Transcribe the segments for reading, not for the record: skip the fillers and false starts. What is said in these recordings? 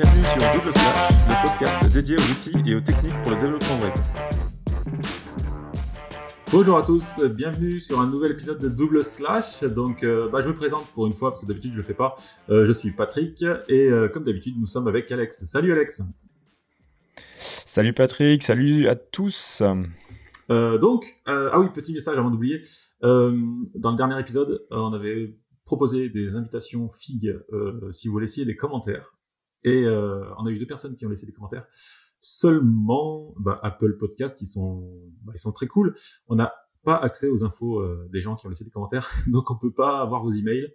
Bienvenue sur Double Slash, le podcast dédié aux outils et aux techniques pour le développement web. Bonjour à tous, bienvenue sur un nouvel épisode de Double Slash. Donc, je me présente pour une fois, parce que d'habitude je le fais pas. Je suis Patrick et comme d'habitude nous sommes avec Alex. Salut Alex. Salut Patrick, salut à tous. Petit message avant d'oublier. Dans le dernier épisode, on avait proposé des invitations figues si vous laissiez des commentaires. Et on a eu 2 personnes qui ont laissé des commentaires. Seulement, Apple Podcasts, ils sont très cool. On n'a pas accès aux infos des gens qui ont laissé des commentaires, donc on peut pas avoir vos emails.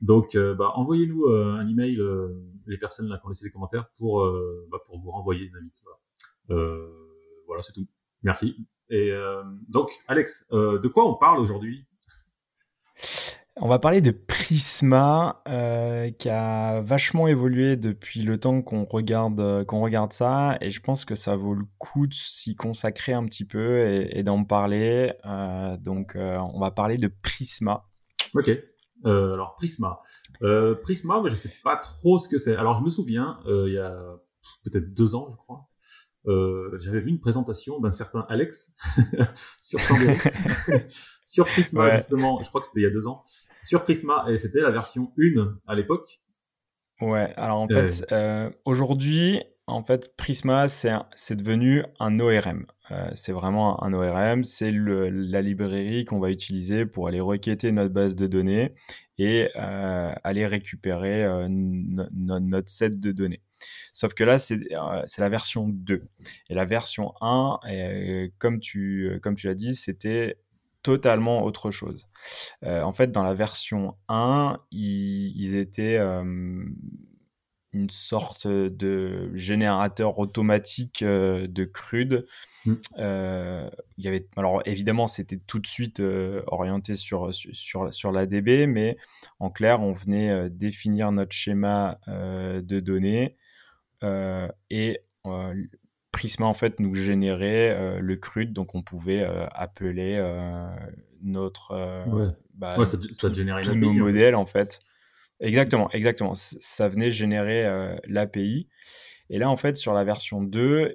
Donc, envoyez-nous un email, les personnes là qui ont laissé des commentaires, pour vous renvoyer une invite. Voilà, c'est tout. Merci. Et donc, Alex, de quoi on parle aujourd'hui ? On va parler de Prisma qui a vachement évolué depuis le temps qu'on regarde ça, et je pense que ça vaut le coup de s'y consacrer un petit peu et d'en parler. Donc, on va parler de Prisma. Ok. Alors Prisma, moi je sais pas trop ce que c'est. Alors je me souviens, il y a peut-être 2 ans, je crois. J'avais vu une présentation d'un certain Alex sur Chambéry sur Prisma, ouais. Justement, je crois que c'était il y a 2 ans, sur Prisma, et c'était la version 1 à l'époque. Ouais, alors en fait, aujourd'hui, en fait, Prisma, c'est devenu un ORM. C'est vraiment un ORM, c'est la librairie qu'on va utiliser pour aller requêter notre base de données et aller récupérer notre set de données. Sauf que là, c'est la version 2. Et la version 1, comme tu l'as dit, c'était totalement autre chose. En fait, dans la version 1, ils étaient une sorte de générateur automatique de CRUD. Il y avait, alors évidemment, c'était tout de suite orienté sur l'ADB, mais en clair, on venait définir notre schéma de données. Prisma, en fait, nous générait le CRUD, donc on pouvait appeler notre... ça générait tous nos modèles, en fait. Exactement. Ça venait générer l'API. Et là, en fait, sur la version 2,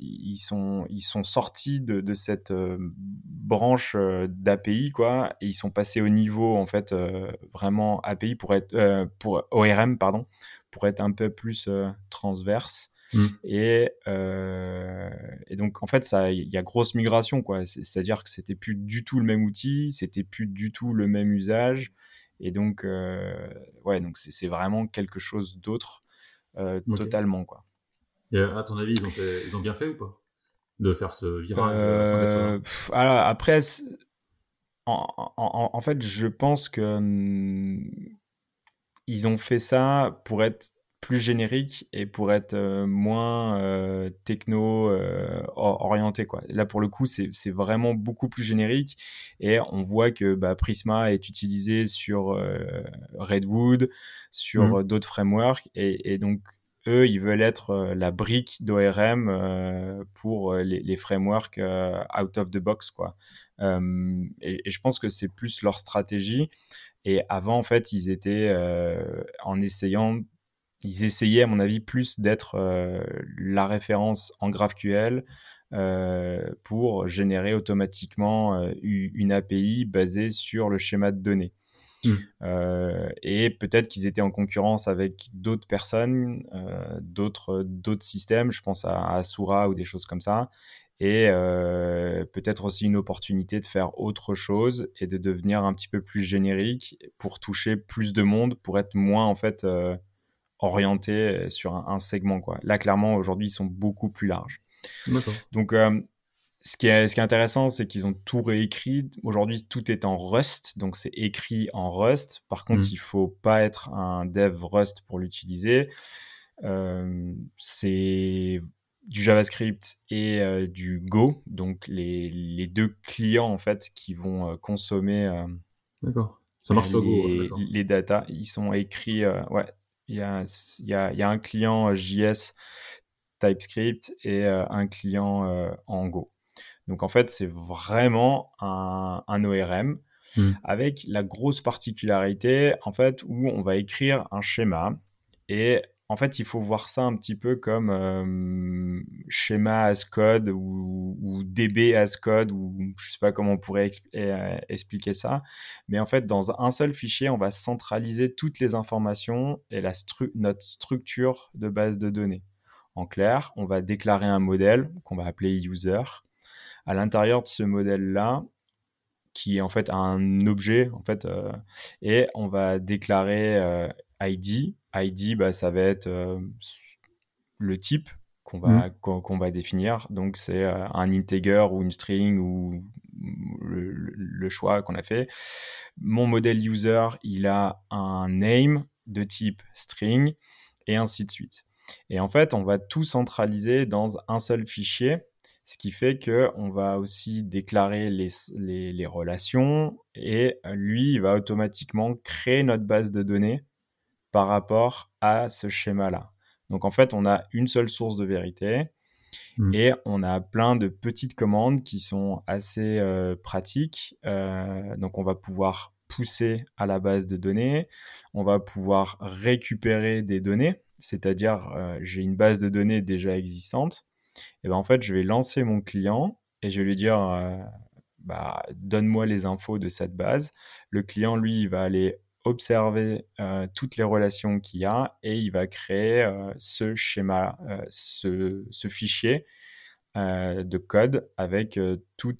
ils sont sortis de cette branche d'API, quoi, et ils sont passés au niveau, en fait, vraiment API pour être un peu plus transverse. Et donc, en fait, il y a grosse migration, quoi. C'est-à-dire que c'était plus du tout le même outil, c'était plus du tout le même usage. Et donc, c'est vraiment quelque chose d'autre totalement, quoi. Et à ton avis, ils ont bien fait ou pas de faire ce virage après, en fait, je pense que ils ont fait ça pour être plus générique et pour être moins techno orienté, quoi. Là, pour le coup, c'est vraiment beaucoup plus générique, et on voit que Prisma est utilisé sur Redwood, sur d'autres frameworks, et donc eux, ils veulent être la brique d'ORM pour les frameworks out of the box, quoi. Et je pense que c'est plus leur stratégie. Et avant, en fait, ils étaient ils essayaient, à mon avis, plus d'être la référence en GraphQL pour générer automatiquement une API basée sur le schéma de données. Et peut-être qu'ils étaient en concurrence avec d'autres personnes, d'autres systèmes, je pense à Asura ou des choses comme ça, et peut-être aussi une opportunité de faire autre chose et de devenir un petit peu plus générique pour toucher plus de monde, pour être moins, en fait, orienté sur un segment, quoi. Là, clairement, aujourd'hui, ils sont beaucoup plus larges. D'accord. Donc, ce qui est intéressant, c'est qu'ils ont tout réécrit. Aujourd'hui, tout est en Rust, donc c'est écrit en Rust. Par contre, il faut pas être un dev Rust pour l'utiliser. C'est du JavaScript et du Go, donc les 2 clients, en fait, qui vont consommer. D'accord. Ça marche sur Go. D'accord. Les data, ils sont écrits. Il y a un client JS TypeScript et un client en Go. Donc, en fait, c'est vraiment un ORM avec la grosse particularité, en fait, où on va écrire un schéma et En fait, il faut voir ça un petit peu comme schéma as code ou DB as code, ou je ne sais pas comment on pourrait expliquer ça. Mais en fait, dans un seul fichier, on va centraliser toutes les informations et notre structure de base de données. En clair, on va déclarer un modèle qu'on va appeler user. À l'intérieur de ce modèle-là, qui est en fait un objet, en fait, et on va déclarer ID. ID, bah, ça va être le type qu'on va définir. Donc, c'est un integer ou une string ou le choix qu'on a fait. Mon modèle user, il a un name de type string et ainsi de suite. Et en fait, on va tout centraliser dans un seul fichier, ce qui fait qu'on va aussi déclarer les relations et lui, il va automatiquement créer notre base de données par rapport à ce schéma-là. Donc, en fait, on a une seule source de vérité et on a plein de petites commandes qui sont assez pratiques. Donc, on va pouvoir pousser à la base de données. On va pouvoir récupérer des données, c'est-à-dire j'ai une base de données déjà existante. Et ben, en fait, je vais lancer mon client et je vais lui dire donne-moi les infos de cette base. Le client, lui, il va aller observer toutes les relations qu'il y a et il va créer ce schéma, ce fichier de code avec tous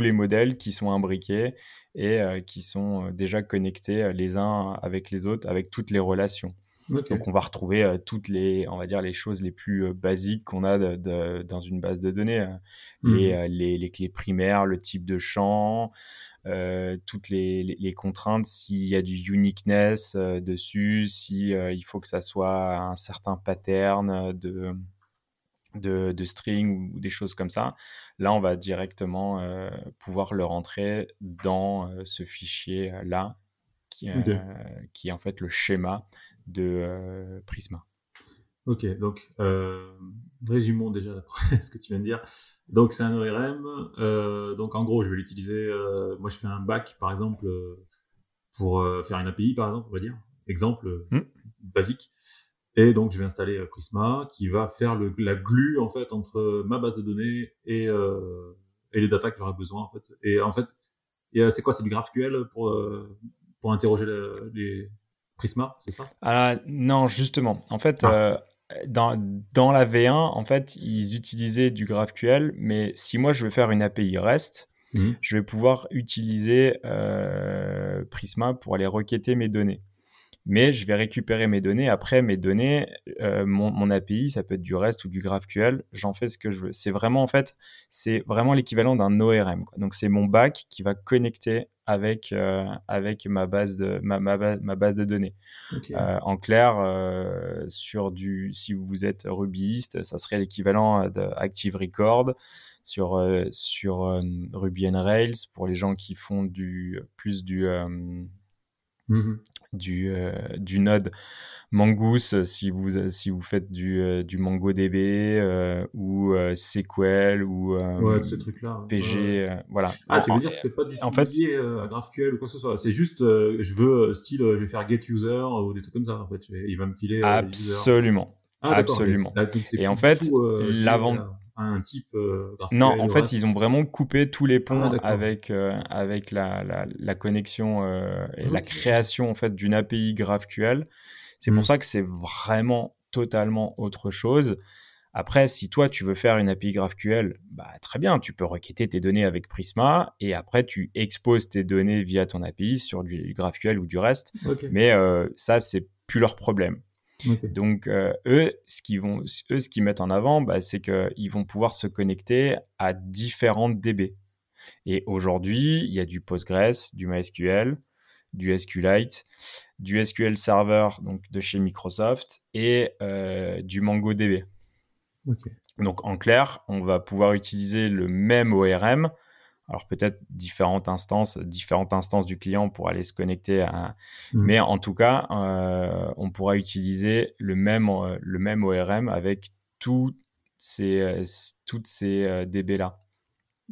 les modèles qui sont imbriqués et qui sont déjà connectés les uns avec les autres, avec toutes les relations. Okay. Donc, on va retrouver toutes les, on va dire, les choses les plus basiques qu'on a dans une base de données. Les clés primaires, le type de champ, toutes les contraintes, s'il y a du uniqueness dessus, si il faut que ça soit un certain pattern de string ou des choses comme ça. Là, on va directement pouvoir le rentrer dans ce fichier-là qui est en fait le schéma de Prisma. Ok, donc résumons déjà ce que tu viens de dire. Donc c'est un ORM, donc en gros je vais l'utiliser, moi je fais un back par exemple pour faire une API par exemple, on va dire, exemple basique, et donc je vais installer Prisma qui va faire la glue en fait entre ma base de données et les datas que j'aurai besoin en fait. Et en fait, c'est quoi, c'est du GraphQL pour interroger les Prisma, c'est ça ? Non, justement. En fait, dans la V1, en fait, ils utilisaient du GraphQL, mais si moi, je veux faire une API REST, je vais pouvoir utiliser Prisma pour aller requêter mes données. Mais je vais récupérer mes données. Après, mes données, mon API, ça peut être du REST ou du GraphQL. J'en fais ce que je veux. C'est vraiment l'équivalent d'un ORM, quoi. Donc, c'est mon back qui va connecter avec ma base de données. Okay. En clair, si vous êtes rubyiste, ça serait l'équivalent d'Active Record sur Ruby on Rails pour les gens qui font du Node. Mongoose si vous faites du MongoDB ou SQL ou ces trucs-là, PG, voilà. Ah, tu veux dire que c'est pas du tout lié à GraphQL ou quoi que ce soit, c'est juste je veux style je vais faire get user ou des trucs comme ça en fait, il va me filer absolument user. Ah, absolument. Et en fait l'avant un type non, en fait, ils ont vraiment coupé tous les ponts avec la connexion et la création en fait d'une API GraphQL. C'est pour ça que c'est vraiment totalement autre chose. Après, si toi, tu veux faire une API GraphQL, bah, très bien, tu peux requêter tes données avec Prisma et après, tu exposes tes données via ton API sur du GraphQL ou du REST. Okay. Mais ça, c'est plus leur problème. Okay. Donc, eux, ce qu'ils mettent en avant, bah, c'est qu'ils vont pouvoir se connecter à différentes DB. Et aujourd'hui, il y a du Postgres, du MySQL, du SQLite, du SQL Server donc de chez Microsoft et du MongoDB. Okay. Donc, en clair, on va pouvoir utiliser le même ORM. Alors, peut-être différentes instances du client pour aller se connecter à... Mais en tout cas, on pourra utiliser le même ORM avec toutes ces DB-là.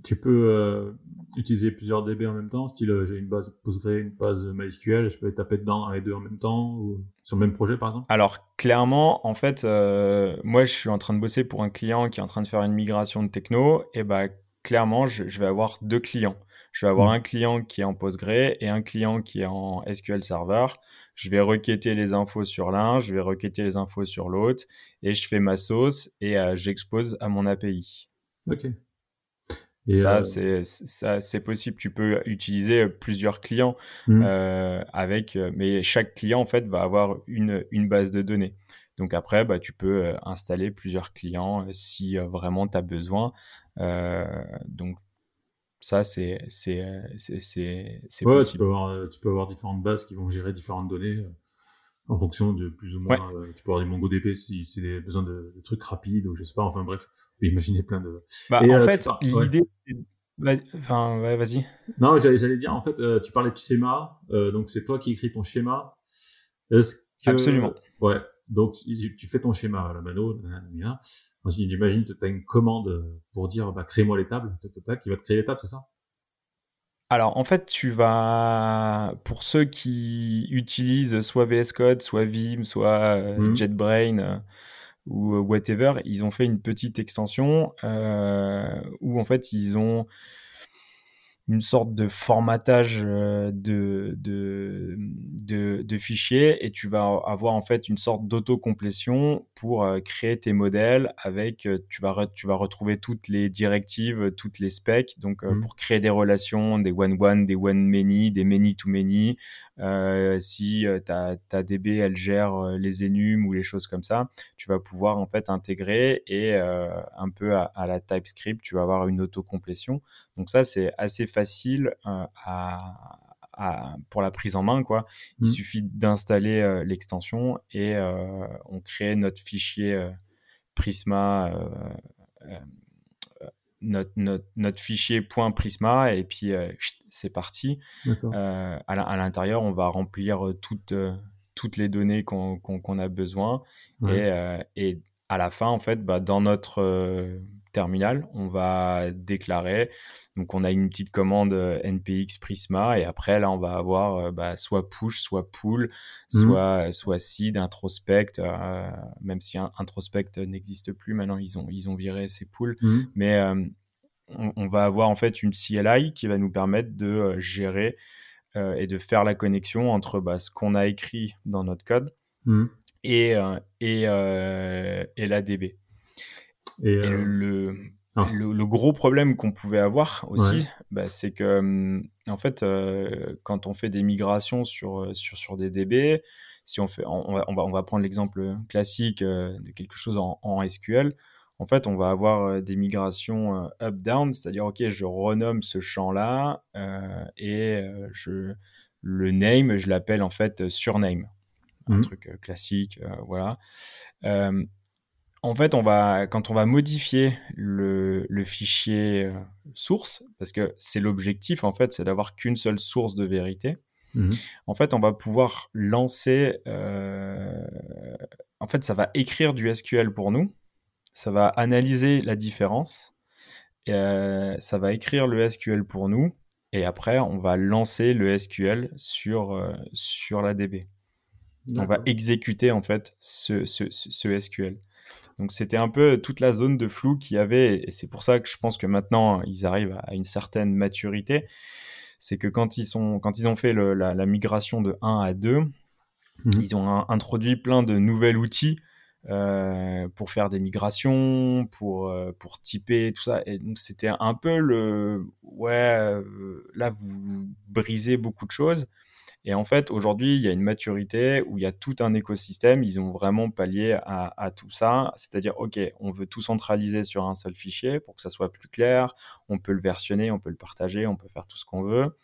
tu peux utiliser plusieurs DB en même temps, style j'ai une base Postgre, une base MySQL, et je peux les taper dedans les deux en même temps, ou sur le même projet par exemple? Alors clairement, en fait, moi je suis en train de bosser pour un client qui est en train de faire une migration de techno, et bah clairement je vais avoir deux clients. Je vais avoir un client qui est en Postgre et un client qui est en SQL Server. Je vais requêter les infos sur l'un, je vais requêter les infos sur l'autre, et je fais ma sauce et j'expose à mon API. Ok. Et ça, c'est possible. Tu peux utiliser plusieurs clients mais chaque client en fait va avoir une base de données. Donc après, bah, tu peux installer plusieurs clients si vraiment tu as besoin. Donc ça, c'est ouais, possible. Tu peux avoir différentes bases qui vont gérer différentes données en fonction de plus ou moins. Ouais. Tu peux avoir des MongoDB si c'est des besoins de trucs rapides ou je sais pas. Enfin bref, on peut imaginer plein de. Bah, et, en fait, l'idée. Ouais. Enfin, ouais, vas-y. Non, j'allais dire, en fait, tu parlais de schéma. Donc c'est toi qui écris ton schéma. Absolument. Ouais. Donc tu fais ton schéma à la mano. Ensuite, j'imagine que tu as une commande pour dire bah, crée-moi les tables, qui va te créer les tables, c'est ça? Alors en fait, tu vas, pour ceux qui utilisent soit VS Code, soit Vim, soit JetBrain ou whatever, ils ont fait une petite extension où en fait ils ont une sorte de formatage de fichiers, et tu vas avoir en fait une sorte d'autocomplétion pour créer tes modèles avec, tu vas retrouver toutes les directives, toutes les specs, donc pour créer des relations, des one-one, des one-many, des many-to-many, si ta DB elle gère les énums ou les choses comme ça, tu vas pouvoir en fait intégrer, et un peu à la TypeScript, tu vas avoir une autocomplétion. Donc ça, c'est assez facile pour la prise en main, quoi. Il suffit d'installer l'extension, et on crée notre fichier Prisma, notre fichier .prisma, et puis c'est parti. À l'intérieur, on va remplir toutes les données qu'on a besoin, et à la fin, en fait, bah, dans notre terminal, on va déclarer. Donc, on a une petite commande npx prisma, et après, là, on va avoir soit push, soit pull, soit seed, introspect, même si introspect n'existe plus. Maintenant, ils ont viré ces pulls. Mais on va avoir en fait une CLI qui va nous permettre de gérer et de faire la connexion entre ce qu'on a écrit dans notre code et la DB. Et le gros problème qu'on pouvait avoir aussi, c'est que en fait, quand on fait des migrations sur des DB, si on va prendre l'exemple classique de quelque chose en SQL, en fait, on va avoir des migrations up-down, c'est-à-dire, ok, je renomme ce champ-là le name, je l'appelle en fait surname, un truc classique, voilà. En fait, quand on va modifier le fichier source, parce que c'est l'objectif, en fait, c'est d'avoir qu'une seule source de vérité. En fait, on va pouvoir lancer... En fait, ça va écrire du SQL pour nous. Ça va analyser la différence. Ça va écrire le SQL pour nous. Et après, on va lancer le SQL sur la DB. D'accord. On va exécuter, en fait, ce SQL. Donc, c'était un peu toute la zone de flou qu'il y avait, et c'est pour ça que je pense que maintenant, ils arrivent à une certaine maturité. C'est que quand ils ont fait la migration de 1 à 2, ils ont introduit plein de nouveaux outils pour faire des migrations, pour typer, tout ça. Et donc, c'était un peu là, vous brisez beaucoup de choses. Et en fait, aujourd'hui, il y a une maturité où il y a tout un écosystème. Ils ont vraiment pallié à tout ça. C'est-à-dire, OK, on veut tout centraliser sur un seul fichier pour que ça soit plus clair. On peut le versionner, on peut le partager, on peut faire tout ce qu'on veut.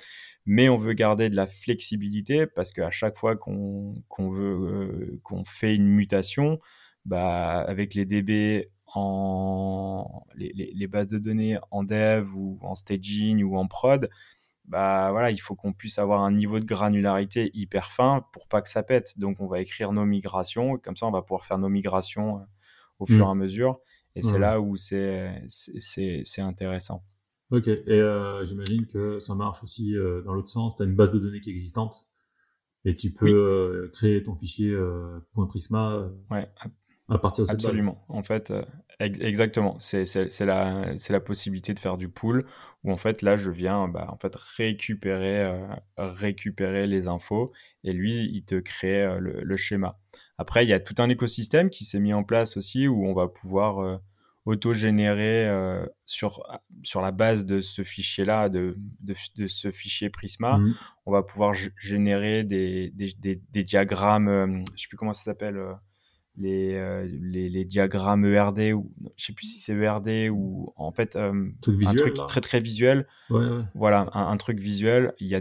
Mais on veut garder de la flexibilité parce qu'à chaque fois qu'on fait une mutation, avec les DB, les bases de données en dev ou en staging ou en prod, il faut qu'on puisse avoir un niveau de granularité hyper fin pour pas que ça pète. Donc, on va écrire nos migrations. Comme ça, on va pouvoir faire nos migrations au fur et à mesure. Et c'est là où c'est intéressant. Ok, et j'imagine que ça marche aussi dans l'autre sens. Tu as une base de données qui est existante et tu peux créer ton fichier .prisma à partir de cette base. En fait, exactement. C'est la possibilité de faire du pool où en fait là je viens récupérer les infos et lui il te crée le schéma. Après il y a tout un écosystème qui s'est mis en place aussi où on va pouvoir auto-générer sur la base de ce fichier-là, de ce fichier Prisma, on va pouvoir générer des diagrammes, je ne sais plus comment ça s'appelle, les diagrammes ERD, ou je ne sais plus si c'est ERD ou en fait un truc très très visuel. Ouais. Voilà, un truc visuel. Il y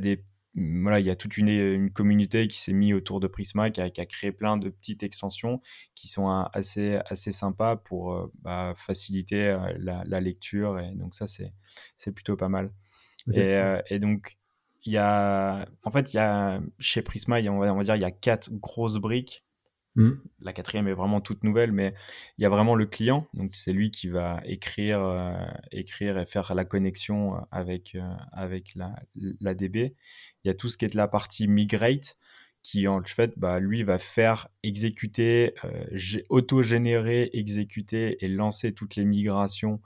a toute une communauté qui s'est mise autour de Prisma, qui a créé plein de petites extensions qui sont assez sympas pour faciliter la lecture. Et donc ça, c'est plutôt pas mal. Okay. Et donc, chez Prisma, il y a 4 grosses briques. La 4e est vraiment toute nouvelle, mais il y a vraiment le client, donc c'est lui qui va écrire et faire la connexion avec la DB. Il y a tout ce qui est de la partie migrate qui en fait lui va faire exécuter, auto-générer, exécuter et lancer toutes les migrations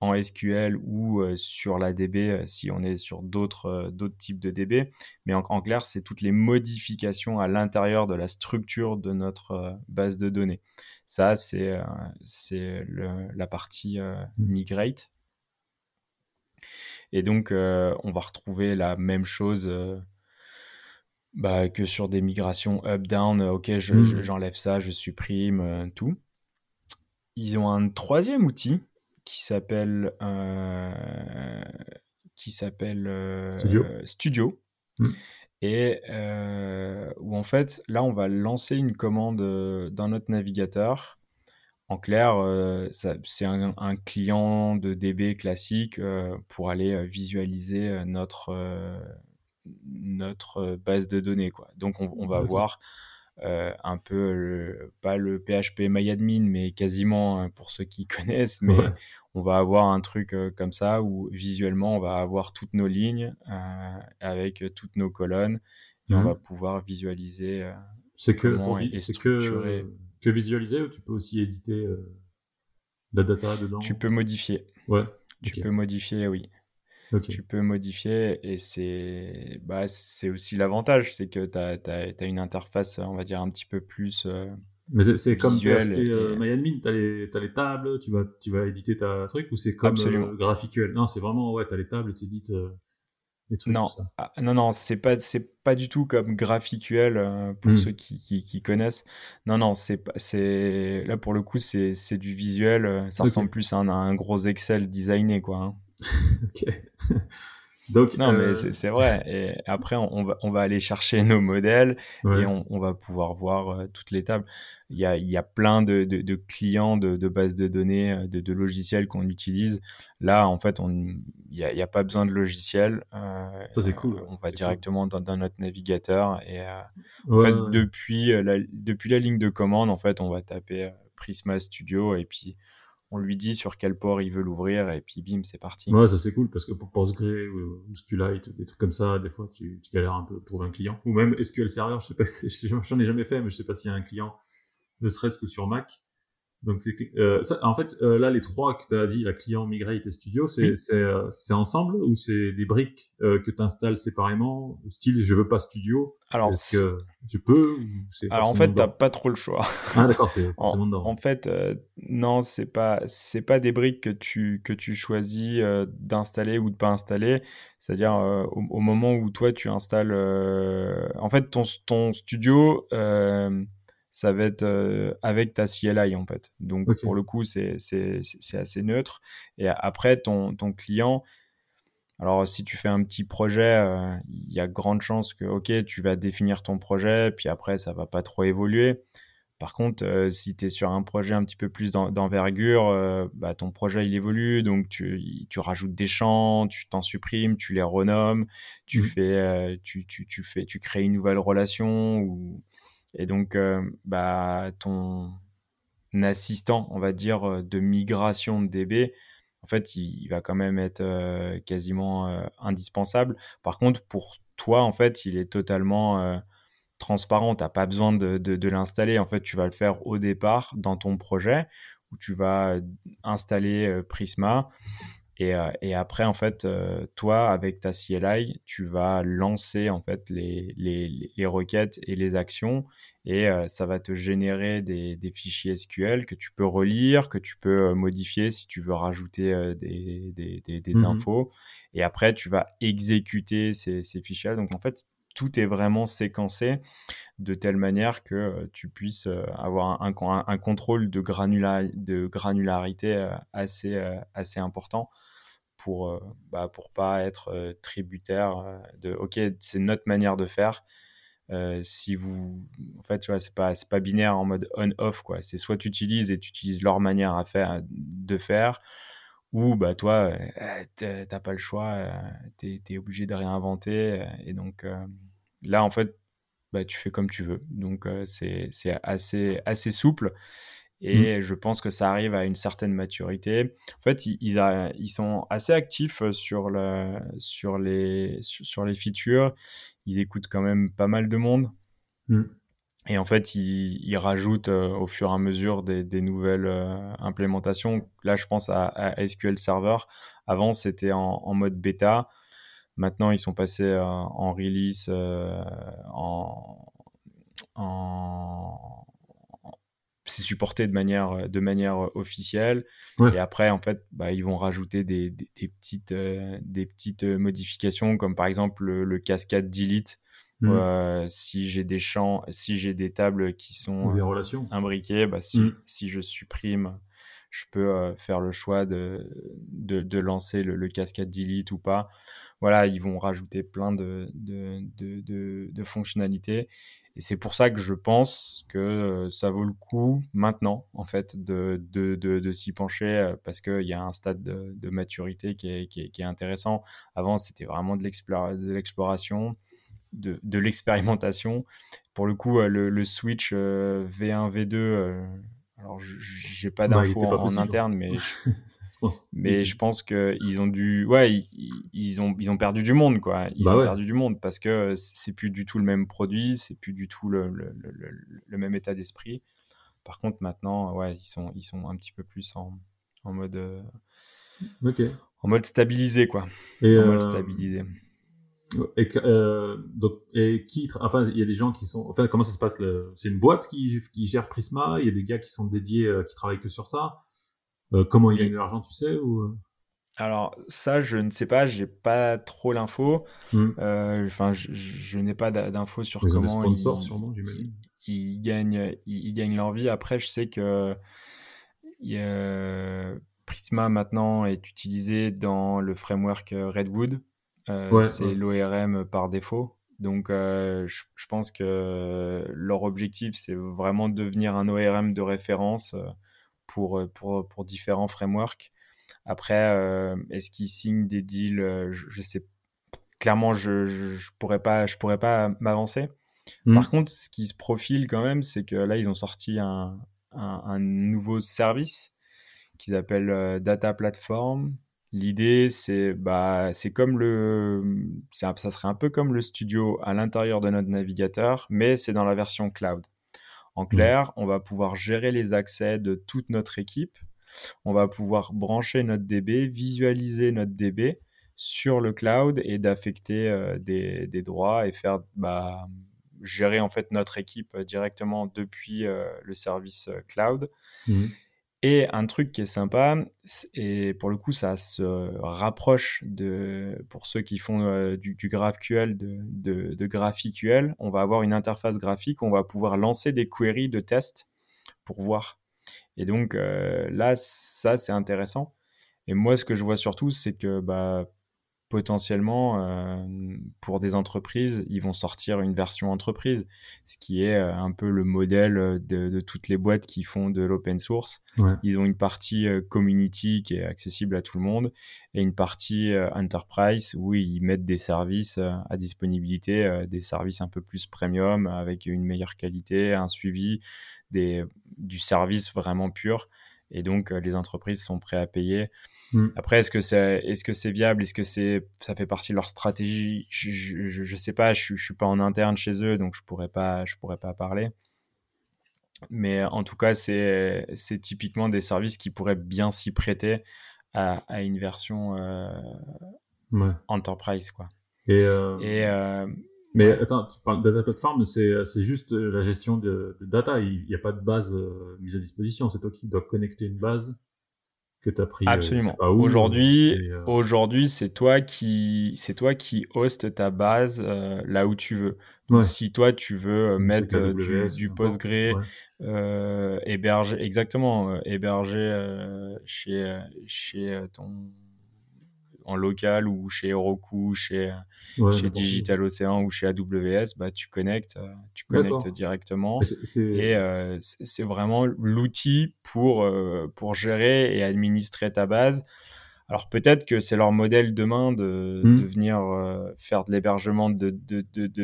en SQL ou sur la DB si on est sur d'autres types de DB. Mais en clair, c'est toutes les modifications à l'intérieur de la structure de notre base de données. Ça, c'est la partie migrate. Et donc, on va retrouver la même chose que sur des migrations up-down. OK, j'enlève ça, je supprime tout. Ils ont un 3e outil qui s'appelle Studio. Et où en fait là on va lancer une commande dans notre navigateur. En clair, c'est un client de DB classique pour aller visualiser notre base de données, quoi. Donc on va voir un peu pas le PHP MyAdmin, mais quasiment pour ceux qui connaissent, mais on va avoir un truc comme ça où visuellement on va avoir toutes nos lignes avec toutes nos colonnes et on va pouvoir visualiser. C'est que visualiser, ou tu peux aussi éditer la data dedans? Tu peux modifier. Ouais. Tu peux modifier, oui. Okay. Tu peux modifier, et c'est aussi l'avantage, c'est que tu as une interface, on va dire, un petit peu plus mais c'est comme PHP MyAdmin, tu as les tables, tu vas éditer ta truc, ou c'est comme GraphiQL? Non, c'est vraiment, tu as les tables, tu édites les trucs. Non, ça. Ah, non, c'est pas du tout comme GraphiQL pour ceux qui connaissent. Non, c'est là, pour le coup, c'est du visuel, ça ressemble plus à un gros Excel designé, quoi, hein. Ok. Donc, non, mais c'est vrai. Et après, on va aller chercher nos modèles et on va pouvoir voir toutes les tables. Il y a plein de clients de bases de données, de logiciels qu'on utilise. Là, en fait, il n'y a pas besoin de logiciel. Ça, c'est cool. On va directement dans notre navigateur. Et en fait, depuis la ligne de commande, en fait, on va taper Prisma Studio et puis on lui dit sur quel port il veut l'ouvrir, et puis bim, c'est parti. Ouais, ça c'est cool, parce que pour PostgreSQL ou SQLite, des trucs comme ça, des fois tu galères un peu à trouver un client. Ou même SQL Server, je sais pas, j'en ai jamais fait, mais je sais pas s'il y a un client, ne serait-ce que sur Mac. Donc là, les 3 que tu as dit, la client, migrate et studio, c'est ensemble, ou c'est des briques que tu installes séparément, style je veux pas studio? Alors, est-ce que tu peux, ou c'est... Alors en fait, tu n'as pas trop le choix. Ah d'accord, c'est forcément dedans. En fait, non, c'est pas des briques que tu choisis d'installer ou de pas installer, c'est-à-dire au moment où toi tu installes en fait ton studio, ça va être avec ta CLI, en fait. Donc, pour le coup, c'est assez neutre. Et après, ton client... Alors, si tu fais un petit projet, il y a grande chance que, tu vas définir ton projet, puis après, ça va pas trop évoluer. Par contre, si tu es sur un projet un petit peu plus d'envergure, ton projet, il évolue, donc tu rajoutes des champs, tu t'en supprimes, tu les renommes, tu crées une nouvelle relation, ou... Et donc, ton assistant, on va dire, de migration de DB en fait, il va quand même être quasiment indispensable. Par contre, pour toi, en fait, il est totalement transparent. Tu n'as pas besoin de l'installer. En fait, tu vas le faire au départ dans ton projet où tu vas installer Prisma. Et après, en fait, toi, avec ta CLI, tu vas lancer en fait, les requêtes et les actions et ça va te générer des fichiers SQL que tu peux relire, que tu peux modifier si tu veux rajouter des infos. Et après, tu vas exécuter ces fichiers. Donc, en fait, tout est vraiment séquencé de telle manière que tu puisses avoir un contrôle de granularité assez important pour pas être tributaire de « ok, c'est notre manière de faire ». Si vous, en fait, tu vois, c'est pas binaire en mode on/off quoi. C'est soit tu utilises et tu utilises leur manière de faire, ou bah toi, t'as pas le choix, t'es obligé de réinventer. Et donc là, en fait, bah tu fais comme tu veux. Donc c'est assez souple. Et je pense que ça arrive à une certaine maturité. En fait, ils sont assez actifs sur les features. Ils écoutent quand même pas mal de monde. Et en fait, ils rajoutent au fur et à mesure des nouvelles implémentations. Là, je pense à SQL Server. Avant, c'était en mode bêta. Maintenant, ils sont passés en release, c'est supporté de manière officielle. Ouais. Et après, en fait, ils vont rajouter des petites modifications, comme par exemple le cascade delete. Si j'ai des champs, si j'ai des tables qui sont des relations imbriquées, si je supprime, je peux faire le choix de lancer le cascade delete ou pas. Voilà, ils vont rajouter plein de fonctionnalités. Et c'est pour ça que je pense que ça vaut le coup maintenant, en fait, de s'y pencher parce qu'il y a un stade de maturité qui est intéressant. Avant, c'était vraiment de l'exploration, de l'expérimentation. Pour le coup, le switch V1, V2, alors j'ai pas d'infos en interne, mais... Mais je pense qu'ils ont ils ont perdu du monde, quoi. Perdu du monde parce que c'est plus du tout le même produit, c'est plus du tout le même état d'esprit. Par contre, maintenant, ils sont un petit peu plus en mode, okay, en mode stabilisé, quoi. Il y a des gens qui sont, enfin, comment ça se passe c'est une boîte qui gère Prisma. Il y a des gars qui sont dédiés, qui travaillent que sur ça. Comment il gagne de l'argent, tu sais ou... Alors ça, je ne sais pas, j'ai pas trop l'info. Enfin, je n'ai pas d'info sur comment ils ont des sponsors, sûrement, j'imagine. Ils gagnent leur vie. Après, je sais que Prisma maintenant est utilisé dans le framework Redwood. L'ORM par défaut. Donc, je pense que leur objectif, c'est vraiment de devenir un ORM de référence. Pour différents frameworks. Après, est-ce qu'ils signent des deals, je sais clairement, je pourrais pas m'avancer. Par contre, ce qui se profile quand même, c'est que là ils ont sorti un nouveau service qu'ils appellent Data Platform. L'idée, c'est comme ça serait un peu comme le studio à l'intérieur de notre navigateur, mais c'est dans la version cloud. En clair, on va pouvoir gérer les accès de toute notre équipe. On va pouvoir brancher notre DB, visualiser notre DB sur le cloud et d'affecter des droits et faire gérer en fait notre équipe directement depuis le service cloud. Et un truc qui est sympa, et pour le coup, ça se rapproche pour ceux qui font du GraphQL, de GraphiQL, on va avoir une interface graphique, on va pouvoir lancer des queries de test pour voir. Et donc là, ça, c'est intéressant. Et moi, ce que je vois surtout, c'est que potentiellement, pour des entreprises, ils vont sortir une version entreprise, ce qui est un peu le modèle de toutes les boîtes qui font de l'open source. Ouais. Ils ont une partie community qui est accessible à tout le monde et une partie enterprise où ils mettent des services à disponibilité, des services un peu plus premium avec une meilleure qualité, un suivi du service vraiment pur. et donc les entreprises sont prêtes à payer. Après, est-ce que c'est viable? Est-ce que ça fait partie de leur stratégie? Je sais pas, je suis pas en interne chez eux, donc je pourrais pas parler. Mais en tout cas, c'est typiquement des services qui pourraient bien s'y prêter à une version enterprise, quoi. Mais attends, tu parles de data platform, c'est juste la gestion de data. Il n'y a pas de base mise à disposition. C'est toi qui dois connecter une base que tu as pris. Absolument. Aujourd'hui, c'est toi qui host ta base là où tu veux. Donc, si toi, tu veux mettre du PostgreSQL, héberger chez ton... en local ou chez Heroku, chez Digital Ocean ou chez AWS, bah, tu connectes directement. C'est vraiment l'outil pour gérer et administrer ta base. Alors, peut-être que c'est leur modèle demain de venir faire de l'hébergement de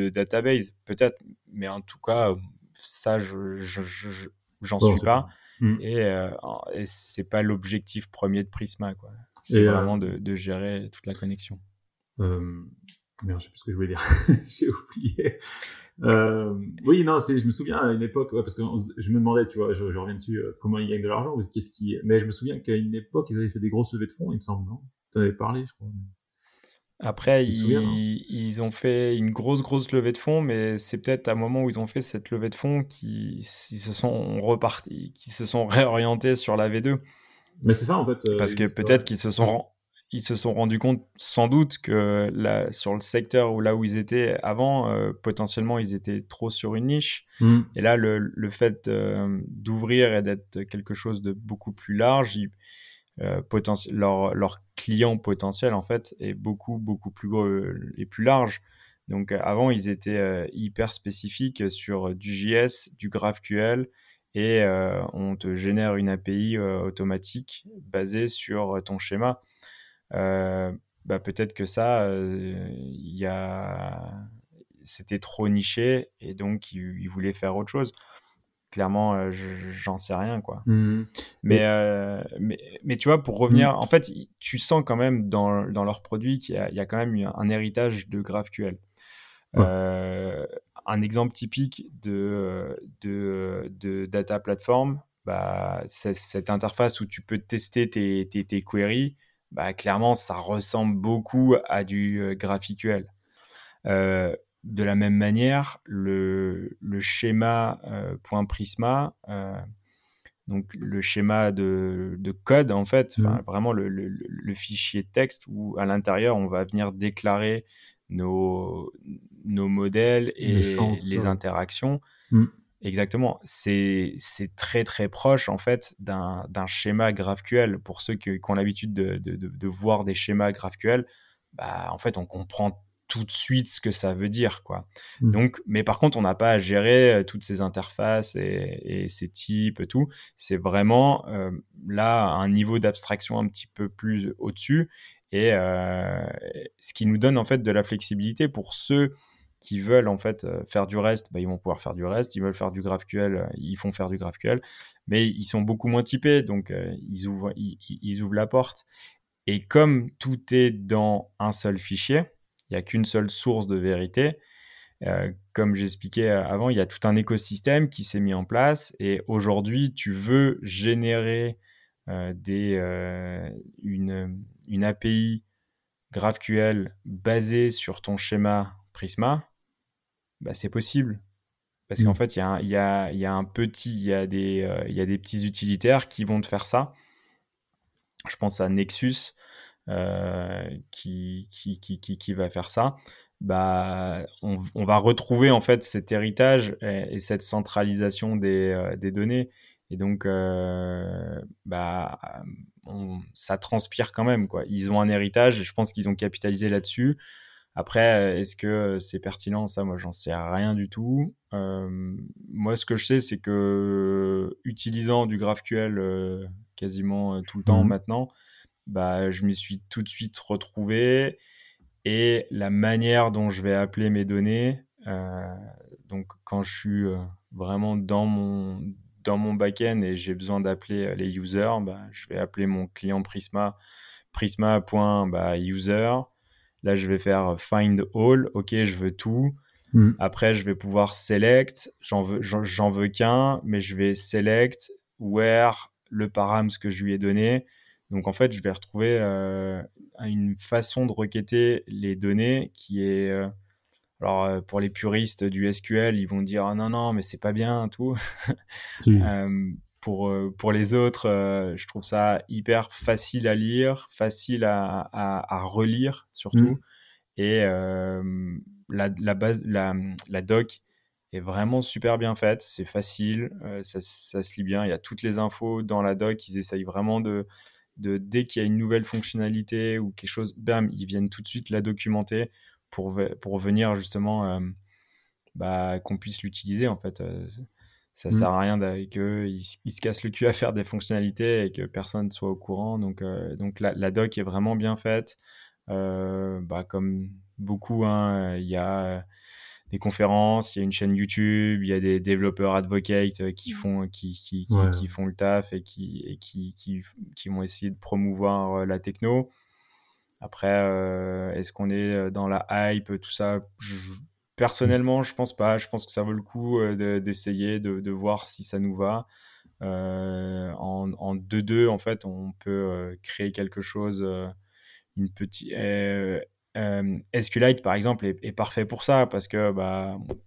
database, peut-être. Mais en tout cas, ça, j'en suis pas. Et c'est pas l'objectif premier de Prisma, quoi. C'est vraiment de gérer toute la connexion. Merde, je sais plus ce que je voulais dire. J'ai oublié. Je me souviens à une époque, parce que je me demandais, tu vois, je reviens dessus, comment ils gagnent de l'argent, mais je me souviens qu'à une époque, ils avaient fait des grosses levées de fonds, il me semble, non? Tu en avais parlé, je crois. Après, ils ont fait une grosse levée de fonds, mais c'est peut-être à un moment où ils ont fait cette levée de fonds qui se sont réorientés sur la V2. Mais c'est ça en fait. Parce que peut-être qu'ils se sont rendus compte sans doute que sur le secteur ou là où ils étaient avant, potentiellement ils étaient trop sur une niche. Et là, le fait d'ouvrir et d'être quelque chose de beaucoup plus large, leur client potentiel en fait est beaucoup plus gros et plus large. Donc avant, ils étaient hyper spécifiques sur du JS, du GraphQL. Et on te génère une API automatique basée sur ton schéma. Peut-être que ça, c'était trop niché et donc ils voulaient faire autre chose. Clairement, j'en sais rien, quoi. Mais tu vois, pour revenir, en fait, tu sens quand même dans leurs produits qu'il y a quand même un héritage de GraphQL. Un exemple typique de data platform, c'est cette interface où tu peux tester tes queries. Clairement, ça ressemble beaucoup à du GraphQL. De la même manière, le schéma .prisma, donc le schéma de code, en fait, vraiment le fichier texte où à l'intérieur, on va venir déclarer nos modèles et les interactions. Exactement. C'est très, très proche, en fait, d'un schéma GraphQL. Pour ceux qui ont l'habitude de voir des schémas GraphQL, en fait, on comprend tout de suite ce que ça veut dire, quoi. Donc, mais par contre, on n'a pas à gérer toutes ces interfaces et ces types et tout. C'est vraiment, là, un niveau d'abstraction un petit peu plus au-dessus. Et ce qui nous donne en fait de la flexibilité pour ceux qui veulent en fait faire du reste, ils vont pouvoir faire du reste. Ils veulent faire du GraphQL, ils font faire du GraphQL, mais ils sont beaucoup moins typés, donc ils ouvrent la porte. Et comme tout est dans un seul fichier, il n'y a qu'une seule source de vérité. Comme j'expliquais avant, il y a tout un écosystème qui s'est mis en place. Et aujourd'hui, tu veux générer une API GraphQL basée sur ton schéma Prisma, c'est possible. Parce qu'en fait, il y a des petits utilitaires qui vont te faire ça. Je pense à Nexus qui va faire ça. On va retrouver en fait cet héritage et cette centralisation des données. Et donc, ça transpire quand même, quoi. Ils ont un héritage et je pense qu'ils ont capitalisé là-dessus. Après, est-ce que c'est pertinent? Ça, moi, j'en sais rien du tout. Moi, ce que je sais, c'est que utilisant du GraphQL quasiment tout le temps maintenant, je m'y suis tout de suite retrouvé. Et la manière dont je vais appeler mes données, donc quand je suis vraiment dans mon back-end et j'ai besoin d'appeler les users, je vais appeler mon client Prisma, prisma.user. Là, je vais faire find all. OK, je veux tout. Après, je vais pouvoir select. J'en veux qu'un, mais je vais select where le param que je lui ai donné. Donc, en fait, je vais retrouver une façon de requêter les données qui est... Alors, pour les puristes du SQL, ils vont dire « Ah non, non, mais c'est pas bien, tout. » Pour les autres, je trouve ça hyper facile à lire, facile à relire surtout. Et la doc est vraiment super bien faite, c'est facile, ça se lit bien. Il y a toutes les infos dans la doc, ils essayent vraiment de dès qu'il y a une nouvelle fonctionnalité ou quelque chose, bam, ils viennent tout de suite la documenter. Pour venir justement qu'on puisse l'utiliser en fait. Ça sert à rien qu'ils se cassent le cul à faire des fonctionnalités et que personne ne soit au courant. Donc la doc est vraiment bien faite. Comme beaucoup, hein, il y a des conférences, il y a une chaîne YouTube, il y a des développeurs advocates qui font le taf et qui vont essayer de promouvoir la techno. Après, est-ce qu'on est dans la hype, tout ça? Personnellement, je pense pas. Je pense que ça vaut le coup d'essayer, de voir si ça nous va. En 2-2, en fait, on peut créer quelque chose. Une petite SQLite, par exemple, est parfait pour ça parce que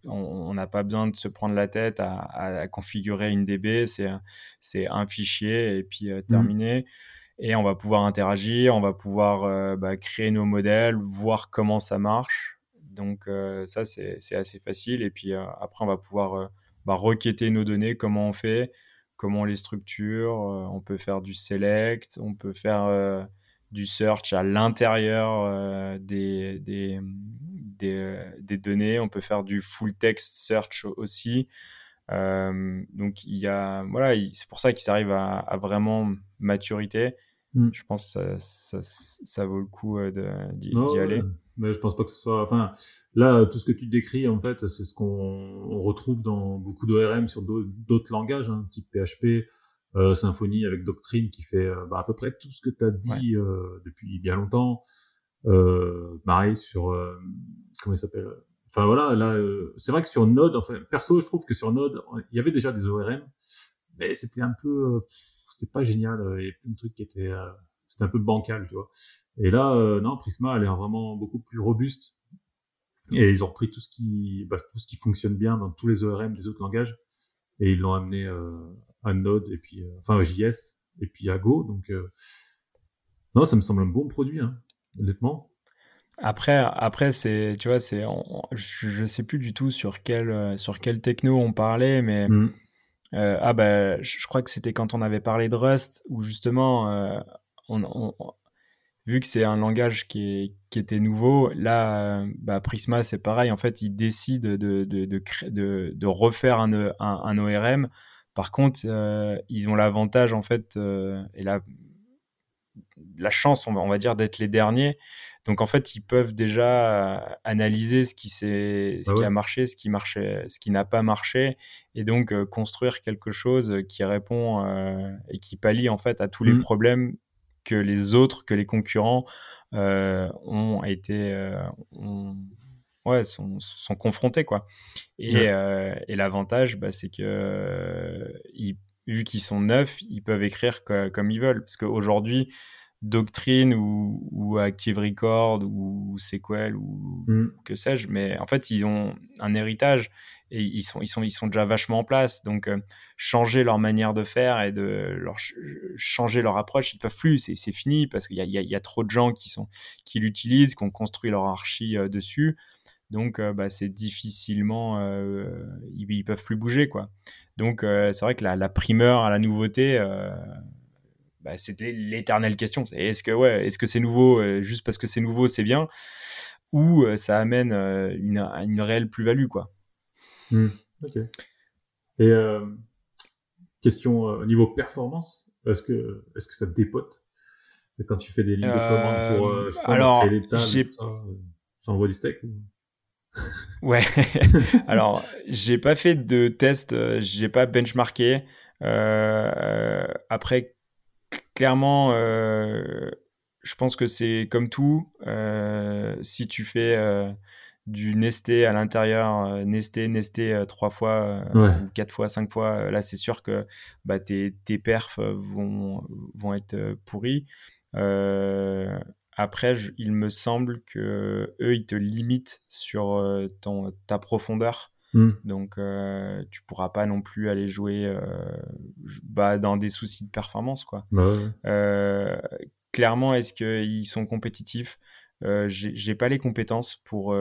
on n'a pas besoin de se prendre la tête à configurer une DB. C'est un fichier et puis terminé. Et on va pouvoir interagir, on va pouvoir créer nos modèles, voir comment ça marche. Donc ça, c'est assez facile. Et puis après, on va pouvoir requêter nos données, comment on fait, comment on les structure. On peut faire du select, on peut faire du search à l'intérieur des données. On peut faire du full text search aussi. Donc il y a c'est pour ça qu'ils arrivent à vraiment maturité. Je pense que ça vaut le coup d'y aller. Mais je pense pas que ce soit... Enfin, là, tout ce que tu décris, en fait, c'est ce qu'on retrouve dans beaucoup d'ORM sur d'autres langages, hein, type PHP, Symfony avec Doctrine, qui fait à peu près tout ce que tu as dit depuis bien longtemps. Pareil sur... comment il s'appelle ? Enfin voilà, là, c'est vrai que sur Node, perso, je trouve que sur Node, il y avait déjà des ORM, mais c'était un peu... c'était pas génial, il y a plein de trucs qui étaient... c'était un peu bancal, tu vois. Et là, non, Prisma a l'air vraiment beaucoup plus robuste. Et ils ont repris tout ce qui fonctionne bien dans tous les ORM des autres langages. Et ils l'ont amené à Node, et puis, à JS, et puis à Go. Donc, non, ça me semble un bon produit, hein, honnêtement. Après, je sais plus du tout sur quelle techno on parlait, mais... je crois que c'était quand on avait parlé de Rust, où justement, vu que c'est un langage qui était nouveau, là, Prisma, c'est pareil. En fait, ils décident de refaire un ORM. Par contre, ils ont l'avantage, en fait, et la chance, on va dire, d'être les derniers. Donc, en fait, ils peuvent déjà analyser ce qui a marché, ce qui n'a pas marché, et donc construire quelque chose qui répond et qui pallie, en fait, à tous les problèmes que les concurrents sont confrontés, quoi. Et l'avantage, c'est que vu qu'ils sont neufs, ils peuvent écrire comme ils veulent. Parce qu'aujourd'hui, Doctrine ou Active Record ou SQL ou que sais-je, mais en fait, ils ont un héritage et ils sont déjà vachement en place. Donc, changer leur manière de faire et changer leur approche, ils ne peuvent plus, c'est fini parce qu'il y a trop de gens qui l'utilisent, qui ont construit leur archi dessus. Donc, c'est difficilement... ils ne peuvent plus bouger, quoi. Donc, c'est vrai que la primeur à la nouveauté, c'était l'éternelle question. Est-ce que c'est nouveau juste parce que c'est nouveau, c'est bien, ou ça amène une réelle plus-value, quoi. Ok. Et question au niveau performance, est-ce que ça dépote quand tu fais des lignes de commande pour créer les tables, ça envoie du steak ou... Ouais. Alors, j'ai pas fait de test, j'ai pas benchmarké. Après, clairement, je pense que c'est comme tout. Si tu fais du nesté à l'intérieur, nesté trois fois, quatre fois, cinq fois, là, c'est sûr que bah, tes perfs vont être pourris. Après, il me semble que eux, ils te limitent sur ta profondeur. Donc, tu pourras pas non plus aller jouer dans des soucis de performance, quoi. Clairement, est-ce qu'ils sont compétitifs ? J'ai pas les compétences pour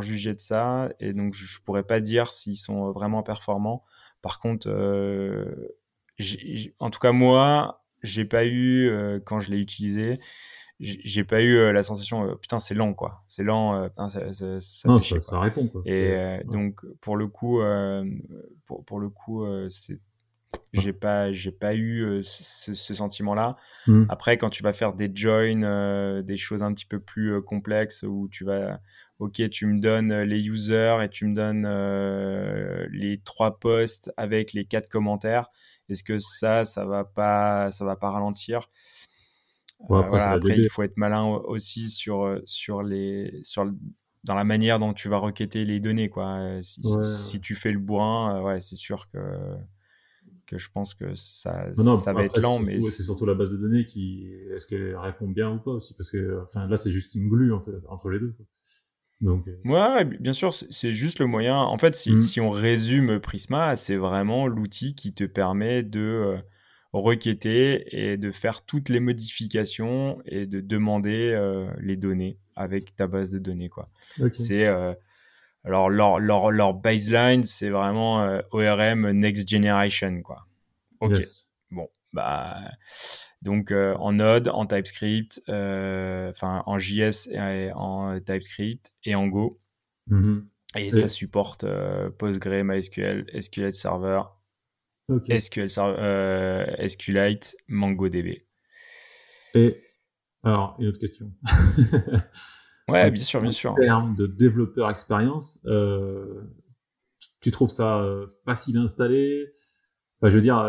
juger de ça, et donc je pourrais pas dire s'ils sont vraiment performants. Par contre, en tout cas moi, j'ai pas eu quand je l'ai utilisé. J'ai pas eu la sensation putain c'est lent quoi, c'est lent, putain, ça non, chier, ça répond quoi. Et donc pour le coup c'est j'ai pas eu ce sentiment là. Après quand tu vas faire des joins, des choses un petit peu plus complexes où tu vas tu me donnes les users et tu me donnes les 3 posts avec les 4 commentaires, est-ce que ça va pas ralentir? Bon, après il faut être malin aussi dans la manière dont tu vas requêter les données, quoi. Si tu fais le bourrin, c'est sûr que je pense que ça va être lent. Mais c'est surtout la base de données est-ce qu'elle répond bien ou pas aussi, parce que là c'est juste une glue en fait, entre les deux, quoi. Donc... Ouais, bien sûr, c'est juste le moyen. En fait, si on résume Prisma, c'est vraiment l'outil qui te permet de... requêter et de faire toutes les modifications et de demander les données avec ta base de données, quoi. Okay. C'est alors leur baseline, c'est vraiment ORM Next Generation, quoi. Ok. Yes. Bon, bah donc en Node, en TypeScript, en JS et en TypeScript et en Go, et ça supporte PostgreSQL, MySQL, SQL Server. Okay. SQL Server, SQLite, MongoDB. Et alors, une autre question. Ouais, bien sûr, bien sûr. En termes de développeur expérience, tu trouves ça facile à installer? Enfin, je veux dire,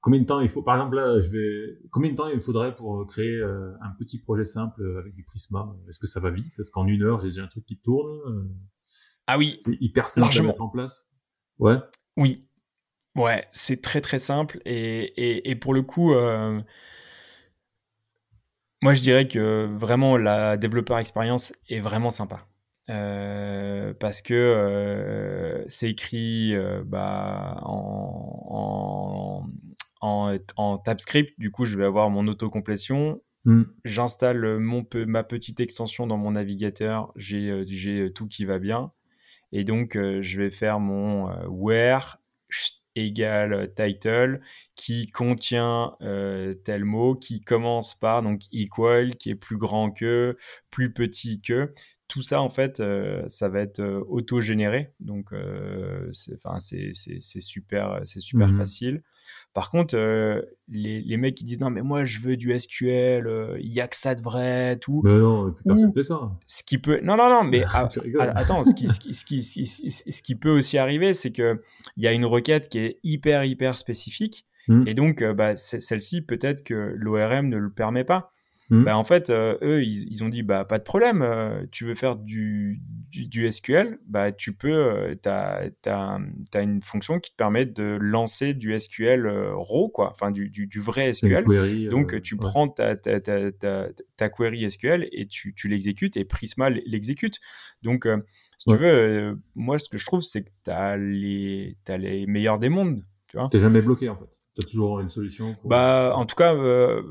combien de temps il faut, par exemple, là, combien de temps il me faudrait pour créer un petit projet simple avec du Prisma? Est-ce que ça va vite? Est-ce qu'en 1 heure, j'ai déjà un truc qui tourne? Ah oui. C'est hyper simple largement à mettre en place. Ouais. Oui. Ouais, c'est très très simple et pour le coup, moi je dirais que vraiment la développeur expérience est vraiment sympa parce que c'est écrit en TypeScript, du coup je vais avoir mon autocomplétion, j'installe ma petite extension dans mon navigateur, j'ai tout qui va bien et donc je vais faire mon where égale title qui contient tel mot qui commence par donc equal qui est plus grand que, plus petit que, tout ça en fait ça va être auto-généré donc c'est super facile. Par contre les mecs qui disent non mais moi je veux du SQL, y a que ça de vrai tout. Mais non, plus personne fait ça. Ce qui peut non mais attends, ce qui peut aussi arriver c'est que il y a une requête qui est hyper spécifique et donc celle-ci peut-être que l'ORM ne le permet pas. En fait, eux, ils ont dit pas de problème, tu veux faire du SQL, tu peux, t'as une fonction qui te permet de lancer du SQL raw, quoi, enfin du vrai SQL. Query, donc tu prends ta query SQL et tu l'exécutes et Prisma l'exécute. Donc, si tu veux, moi ce que je trouve, c'est que t'as les meilleurs des mondes. Tu vois. T'es jamais bloqué en fait. T'as toujours une solution pour... En tout cas, le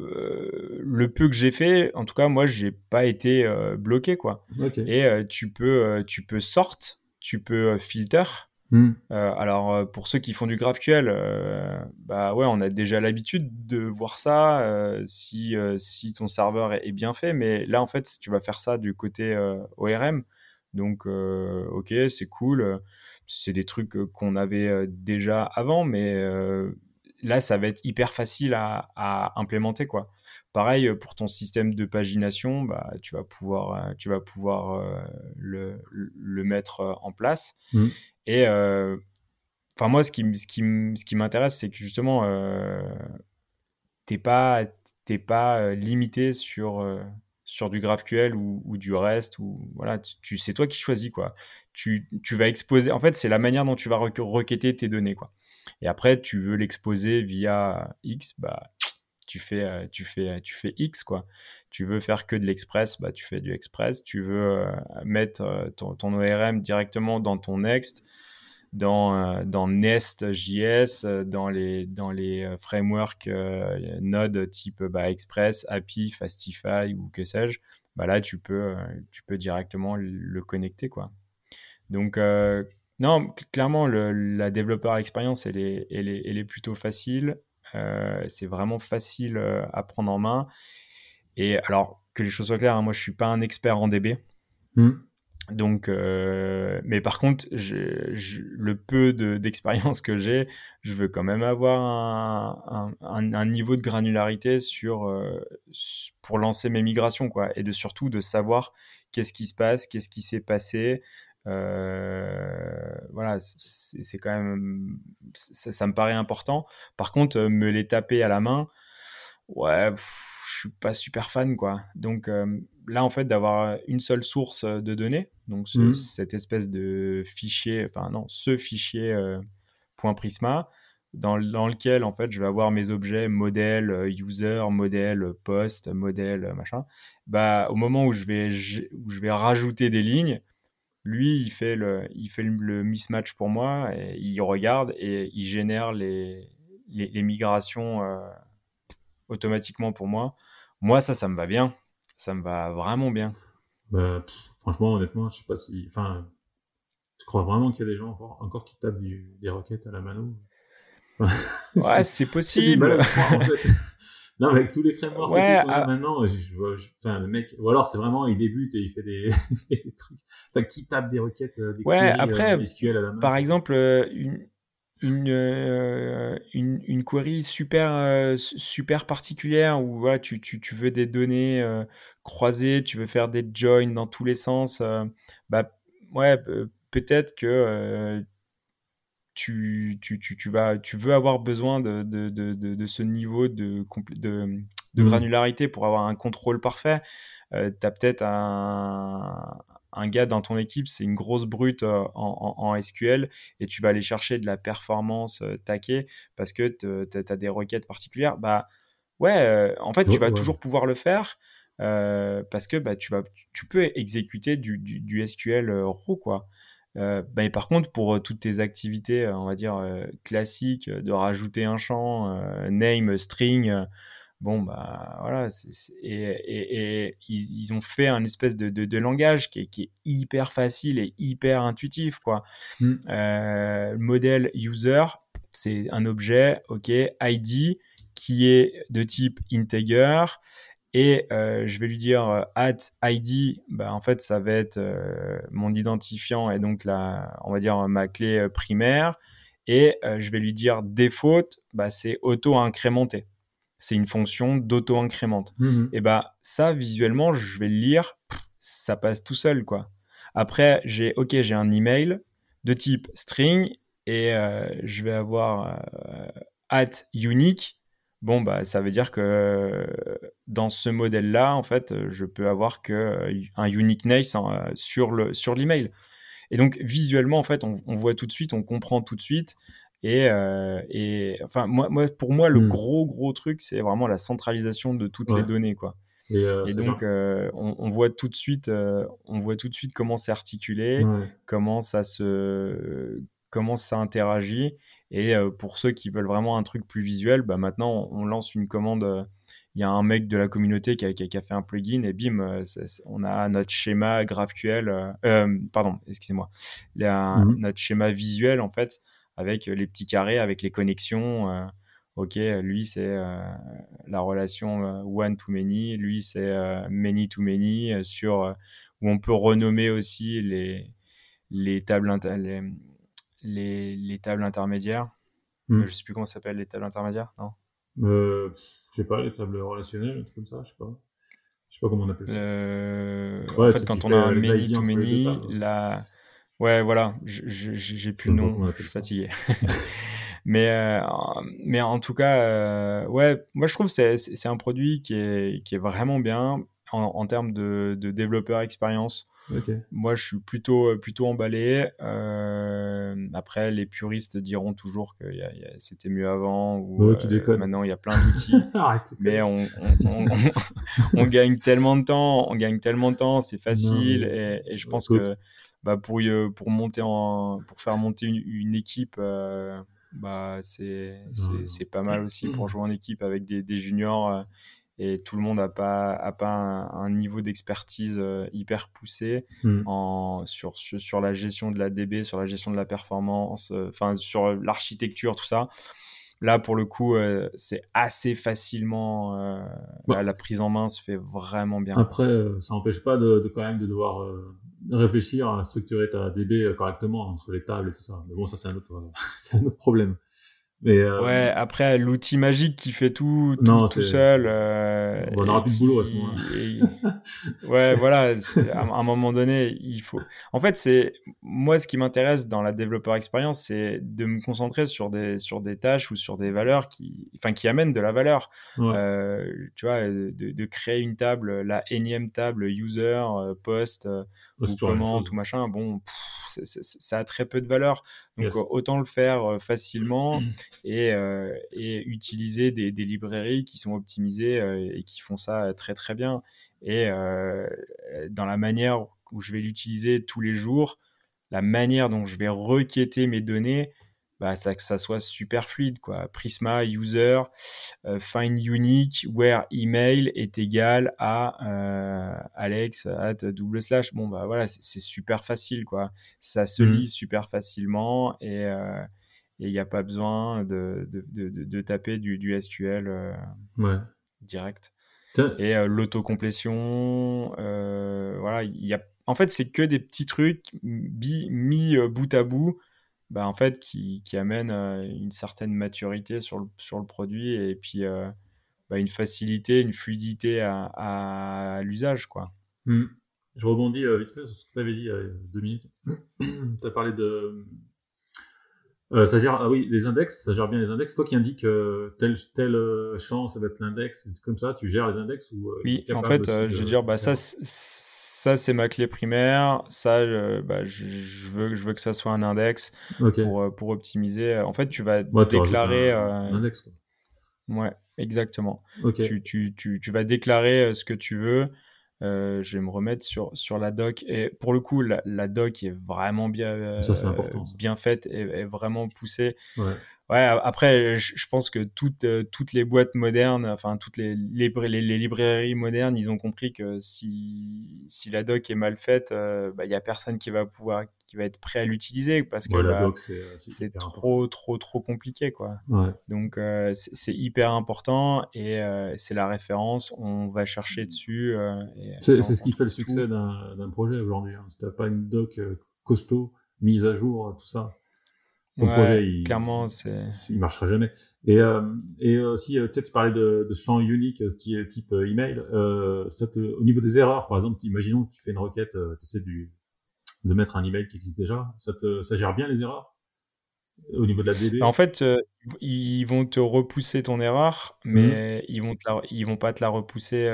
peu que j'ai fait, en tout cas, moi, j'ai pas été bloqué, quoi. Okay. Et tu peux sort, tu peux filter. Alors, pour ceux qui font du GraphQL, on a déjà l'habitude de voir ça si ton serveur est bien fait. Mais là, en fait, tu vas faire ça du côté ORM. Donc, ok, c'est cool. C'est des trucs qu'on avait déjà avant, mais... là, ça va être hyper facile à implémenter, quoi. Pareil, pour ton système de pagination, tu vas pouvoir le mettre en place. Et Enfin, moi, ce qui m'intéresse, c'est que justement, t'es pas limité sur du GraphQL ou du Rust, ou voilà, c'est toi qui choisis, quoi. Tu vas exposer, en fait, c'est la manière dont tu vas requêter tes données, quoi. Et après, tu veux l'exposer via X, bah, tu fais X, quoi. Tu veux faire que de l'Express, bah, tu fais du Express. Tu veux mettre ton ORM directement dans ton Next, dans Nest.js, dans les frameworks Node type Express, Happy, Fastify ou que sais-je, bah là tu peux directement le connecter, quoi. Donc non, clairement la développeur expérience elle est plutôt facile, c'est vraiment facile à prendre en main. Et alors, que les choses soient claires, hein, moi je suis pas un expert en DB. Donc, mais par contre, le peu d'expérience que j'ai, je veux quand même avoir un niveau de granularité pour lancer mes migrations, quoi, et surtout de savoir qu'est-ce qui se passe, qu'est-ce qui s'est passé. Voilà, c'est quand même, ça me paraît important. Par contre, me les taper à la main, ouais, je suis pas super fan, quoi. Donc là, en fait, d'avoir une seule source de données, donc cette espèce de fichier, enfin non, ce fichier .prisma, dans lequel, en fait, je vais avoir mes objets modèle user, modèle post, modèle machin. Bah, au moment où je vais rajouter des lignes, lui, il fait le mismatch pour moi, et il regarde et il génère les migrations automatiquement pour moi. Moi, ça me va bien. Ça me va vraiment bien. Bah, franchement, honnêtement, je sais pas si... Enfin, tu crois vraiment qu'il y a des gens encore qui tapent des requêtes à la mano? Ouais, c'est possible. J'ai du mal à croire, en fait. Non, avec tous les frameworks qu'on a maintenant, le mec... Ou alors, c'est vraiment, il débute et il fait des trucs... Enfin, qui tape des requêtes, des queries, après, SQL à la main? Par exemple, une query super particulière où voilà, tu veux des données croisées, tu veux faire des joins dans tous les sens, peut-être que tu veux avoir besoin de ce niveau de granularité pour avoir un contrôle parfait. Tu as peut-être un gars dans ton équipe, c'est une grosse brute en SQL, et tu vas aller chercher de la performance taquée parce que tu as des requêtes particulières. Bah ouais, en fait, tu vas toujours pouvoir le faire parce que tu peux exécuter du SQL raw, quoi. Et par contre, pour toutes tes activités, on va dire classiques, de rajouter un champ, name, string. Bon, bah voilà, et ils ont fait un espèce de langage qui est hyper facile et hyper intuitif, quoi. Modèle user, c'est un objet, ok, ID qui est de type integer, et je vais lui dire @id, bah en fait ça va être mon identifiant, et donc là on va dire ma clé primaire, et je vais lui dire default, bah c'est auto-incrémenté. C'est une fonction d'auto-incrémente. Et bah ça, visuellement, je vais le lire, ça passe tout seul, quoi. Après, j'ai un email de type string, et je vais avoir @unique. Bon, bah ça veut dire que dans ce modèle-là, en fait, je peux avoir que un uniqueness sur l'email. Et donc visuellement, en fait, on voit tout de suite, on comprend tout de suite. Et enfin, pour moi, le gros truc, c'est vraiment la centralisation de toutes les données, quoi. Et donc, on voit tout de suite comment c'est articulé, comment ça interagit. Et pour ceux qui veulent vraiment un truc plus visuel, bah maintenant, on lance une commande. Il y a un mec de la communauté qui a fait un plugin, et bim, on a notre schéma GraphQL. Pardon, excusez-moi. Notre schéma visuel, en fait, avec les petits carrés, avec les connexions. Ok, lui, c'est la relation one to many. Lui, c'est many to many. Où on peut renommer aussi les tables intermédiaires. Je ne sais plus comment ça s'appelle, les tables intermédiaires, non ? Je ne sais pas, les tables relationnelles, un truc comme ça, je ne sais pas. Je ne sais pas comment on appelle ça. En fait, quand on a un many to many, Ouais, voilà, j'ai plus le nom, je suis fatigué. Mais en tout cas, ouais, moi je trouve que c'est un produit qui est vraiment bien en termes de développeur expérience. Okay. Moi, je suis plutôt emballé. Après, les puristes diront toujours que c'était mieux avant ou maintenant il y a plein d'outils. Arrête, mais on gagne tellement de temps, c'est facile. Non, et je pense que pour faire monter une équipe, c'est pas mal aussi pour jouer en équipe avec des juniors. Et tout le monde a pas un niveau d'expertise hyper poussé sur la gestion de la DB, sur la gestion de la performance, sur l'architecture, tout ça. Là, pour le coup, c'est assez facilement... la prise en main se fait vraiment bien. Après, ça n'empêche pas de devoir réfléchir à structurer ta DB correctement entre les tables et tout ça. Mais bon, ça, c'est un autre problème. Mais ouais, après l'outil magique qui fait tout seul. On aura plus de boulot à ce moment-là. Ouais, voilà. À un moment donné, il faut. En fait, c'est moi ce qui m'intéresse dans la développeur expérience, c'est de me concentrer sur des tâches ou sur des valeurs qui amènent de la valeur. Ouais. Tu vois, de créer une table, la énième table user, post, ou comment, tout machin. Bon, ça a très peu de valeur. Donc autant le faire facilement. Et utiliser des librairies qui sont optimisées et qui font ça très très bien. Et dans la manière où je vais l'utiliser tous les jours, la manière dont je vais requêter mes données, que ça soit super fluide, quoi. Prisma, user, find unique, where email est égal à Alex @/. Bon, voilà, c'est super facile, quoi. Ça se lit super facilement et il n'y a pas besoin de taper du SQL direct. Et l'autocomplétion, voilà, en fait, c'est que des petits trucs mis bout à bout, en fait, qui amènent une certaine maturité sur le produit et puis une facilité, une fluidité à l'usage, quoi. Je rebondis vite fait sur ce que tu avais dit il y a 2 minutes. Tu as parlé de... ça gère, les index, ça gère bien les index. Toi qui indiques tel champ, ça va être l'index, comme ça, tu gères les index ou oui, en fait, je veux dire, ça c'est ma clé primaire. Ça, je veux que ça soit un index pour optimiser. En fait, tu vas déclarer un index, quoi. Ouais, exactement. Okay. Tu vas déclarer ce que tu veux. Je vais me remettre sur la doc et pour le coup la doc est vraiment bien, bien faite et vraiment poussée. Après je pense que toutes les boîtes modernes, enfin toutes les librairies modernes, ils ont compris que si la doc est mal faite, il y a personne qui va être prêt à l'utiliser parce que la doc, c'est trop compliqué, quoi. Donc c'est hyper important et c'est la référence, on va chercher dessus c'est ce qui fait le succès d'un projet aujourd'hui, hein. Si t'as pas une doc costaud, mise à jour, tout ça, ton projet clairement il marchera jamais. Et aussi tu parlais de champs uniques type email, au niveau des erreurs par exemple, imaginons que tu fais une requête, tu essaies de mettre un email qui existe déjà, ça gère bien les erreurs au niveau de la DB. En fait, ils vont te repousser ton erreur, mais ils vont pas te la repousser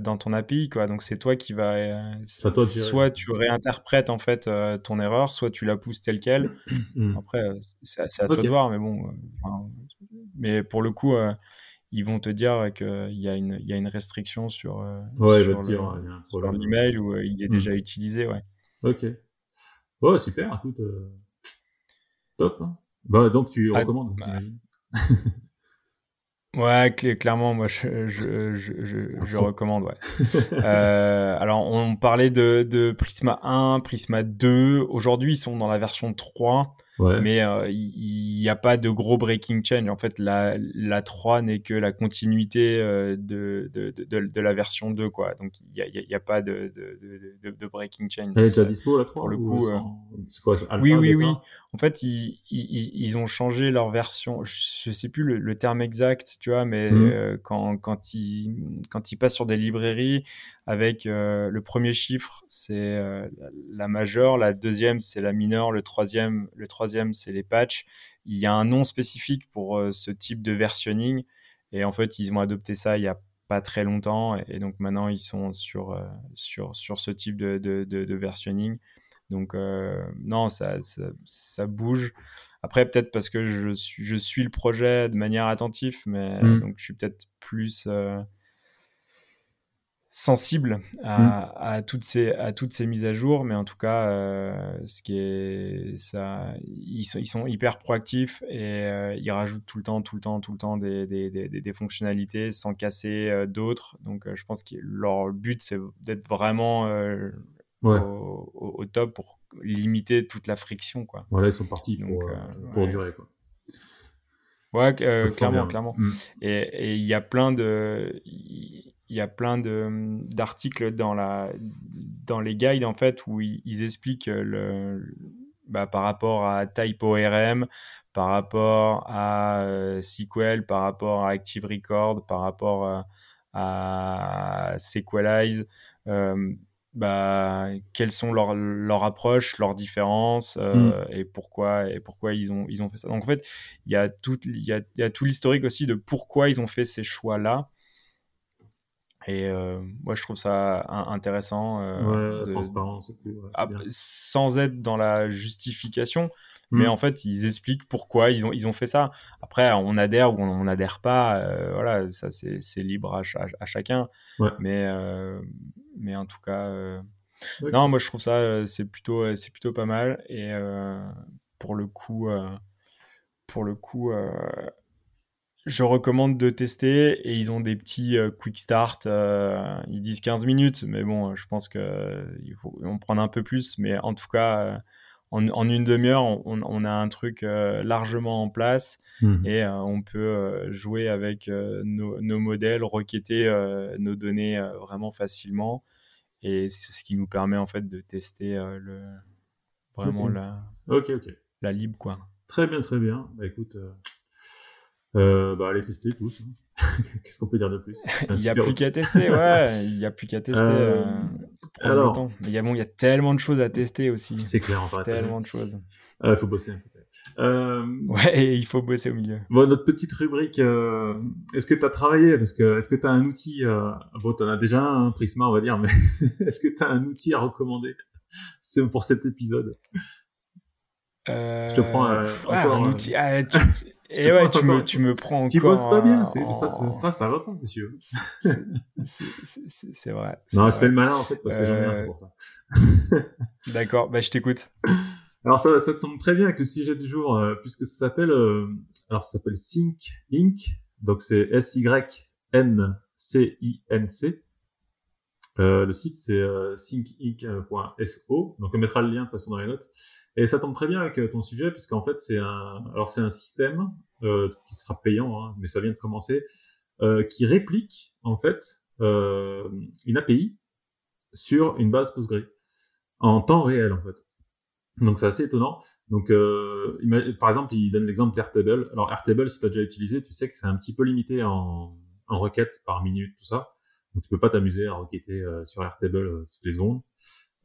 dans ton API, quoi. Donc c'est toi qui va soit tu réinterprètes en fait ton erreur, soit tu la pousses telle quelle. Après c'est à toi de voir, mais bon. Mais pour le coup, ils vont te dire que il y a une restriction sur l'email où il est déjà utilisé, ouais. Ok. Oh super, écoute. Top. Hein. Donc tu recommandes, j'imagine. Ouais, clairement, moi je recommande. Ouais. Alors on parlait de Prisma 1, Prisma 2. Aujourd'hui, ils sont dans la version 3. Ouais. Mais il n'y a pas de gros breaking change. En fait, la 3 n'est que la continuité de la version 2, quoi. Donc, il n'y a pas de breaking change. Elle est déjà dispo, la 3 pour le coup, c'est quoi, alpha, oui. En fait, ils ont changé leur version. Je ne sais plus le terme exact, tu vois, mais quand ils passent sur des librairies, avec le premier chiffre, c'est la majeure, la deuxième, c'est la mineure, le troisième, c'est les patchs. Il y a un nom spécifique pour ce type de versionning, et en fait, ils ont adopté ça il n'y a pas très longtemps, et donc maintenant, ils sont sur ce type de versionning. Donc, non, ça bouge. Après, peut-être parce que je suis le projet de manière attentive, mais donc, je suis peut-être plus... sensible à toutes ces mises à jour, mais en tout cas ils sont hyper proactifs et ils rajoutent tout le temps des fonctionnalités sans casser d'autres, donc je pense que leur but c'est d'être vraiment au top pour limiter toute la friction, quoi. Voilà, ils sont partis pour durer, quoi. Ouais, clairement. Et il y a plein de d'articles dans les guides, en fait, où ils expliquent par rapport à TypeORM, par rapport à SQL, par rapport à Active Record, par rapport à SQLite, quelles sont leurs approches, leurs différences, et pourquoi ils ont fait ça. Donc en fait, il y a tout l'historique aussi de pourquoi ils ont fait ces choix-là. Et moi, je trouve ça intéressant. Transparent, c'est cool. Ouais, sans être dans la justification, mais en fait, ils expliquent pourquoi ils ont fait ça. Après, on adhère ou on n'adhère pas. Voilà, ça, c'est libre à chacun. Ouais. Mais en tout cas, non, moi, je trouve ça, c'est plutôt pas mal. Et pour le coup, je recommande de tester, et ils ont des petits quick start, ils disent 15 minutes, mais bon, je pense qu'il faut en prendre un peu plus, mais en tout cas, en une demi-heure, on a un truc largement en place, et on peut jouer avec nos modèles, requêter nos données vraiment facilement, et c'est ce qui nous permet en fait de tester la lib, quoi. Très bien, écoute... allez tester tous. Qu'est-ce qu'on peut dire de plus? Il n'y a plus qu'à tester. Alors, le temps. Mais il y a tellement de choses à tester aussi. C'est clair, on s'arrête. Tellement de choses. Il faut bosser un peu. Ouais, il faut bosser au milieu. Bon, notre petite rubrique, est-ce que tu as travaillé? Parce que est-ce que tu as un outil? Bon, tu en as déjà un, Prisma, on va dire, mais est-ce que tu as un outil à recommander? C'est pour cet épisode. Je te prends encore un outil. Et ouais, tu me prends encore... Tu bosses pas bien, ça va pas, monsieur. C'est vrai. Non, je fais le malin, en fait, parce que j'en ai un, c'est pour ça. D'accord, je t'écoute. Alors, ça te semble très bien avec le sujet du jour, puisque ça s'appelle... ça s'appelle Sync Inc. Donc, c'est SYNCINC. Le site, c'est syncic.so. Donc, on mettra le lien de toute façon dans les notes. Et ça tombe très bien avec ton sujet, puisqu'en fait, c'est un système qui sera payant, hein, mais ça vient de commencer, qui réplique, en fait, une API sur une base Postgre en temps réel, en fait. Donc, c'est assez étonnant. Donc, par exemple, il donne l'exemple d'Airtable. Alors, Airtable, si tu as déjà utilisé, tu sais que c'est un petit peu limité en requêtes par minute, tout ça. Donc, tu peux pas t'amuser à requêter sur Airtable toutes les secondes.